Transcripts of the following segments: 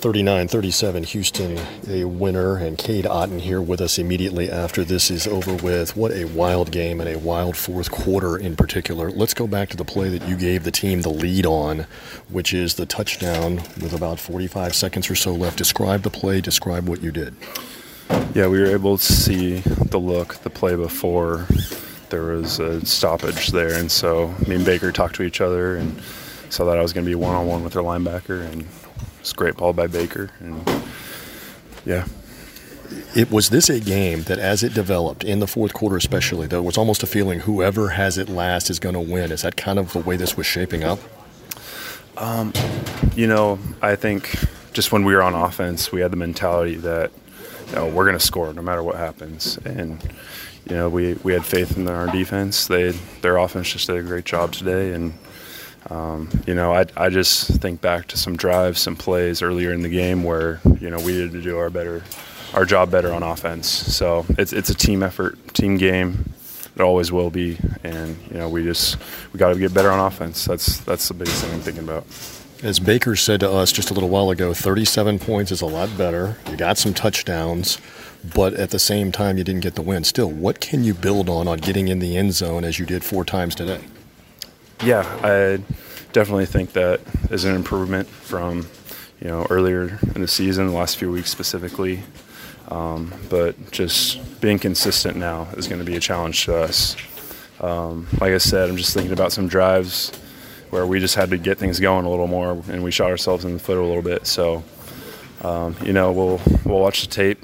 39-37 Houston, a winner, and Cade Otton here with us immediately after this is over with. What a wild game and a wild fourth quarter in particular. Let's go back to the play that you gave the team the lead on, which is the touchdown with about 45 seconds or so left. Describe the play. Describe what you did. Yeah, we were able to see the look, the play before. There was a stoppage there, and so me and Baker talked to each other and saw that I was going to be one-on-one with their linebacker, and it was a great ball by Baker. And yeah. It was this a game that as it developed, in the fourth quarter especially, there was almost a feeling whoever has it last is going to win. Is that kind of the way this was shaping up? I think just when we were on offense, we had the mentality that, we're going to score no matter what happens. And, we had faith in our defense. Their offense just did a great job today. And, I just think back to some drives, some plays earlier in the game where, we needed to do our job better on offense. So it's a team effort, team game. It always will be. And, we got to get better on offense. That's the biggest thing I'm thinking about. As Baker said to us just a little while ago, 37 points is a lot better. You got some touchdowns, but at the same time, you didn't get the win. Still, what can you build on getting in the end zone as you did four times today? Yeah, I definitely think that is an improvement from, earlier in the season, the last few weeks specifically. But just being consistent now is going to be a challenge to us. Like I said, I'm just thinking about some drives where we just had to get things going a little more, and we shot ourselves in the foot a little bit. So, we'll watch the tape,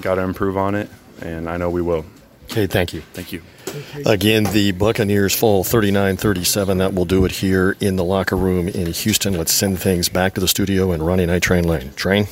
got to improve on it, and I know we will. Okay, thank you. Thank you. Again, the Buccaneers fall 39-37. That will do it here in the locker room in Houston. Let's send things back to the studio and Ronnie and I train Lane. Train.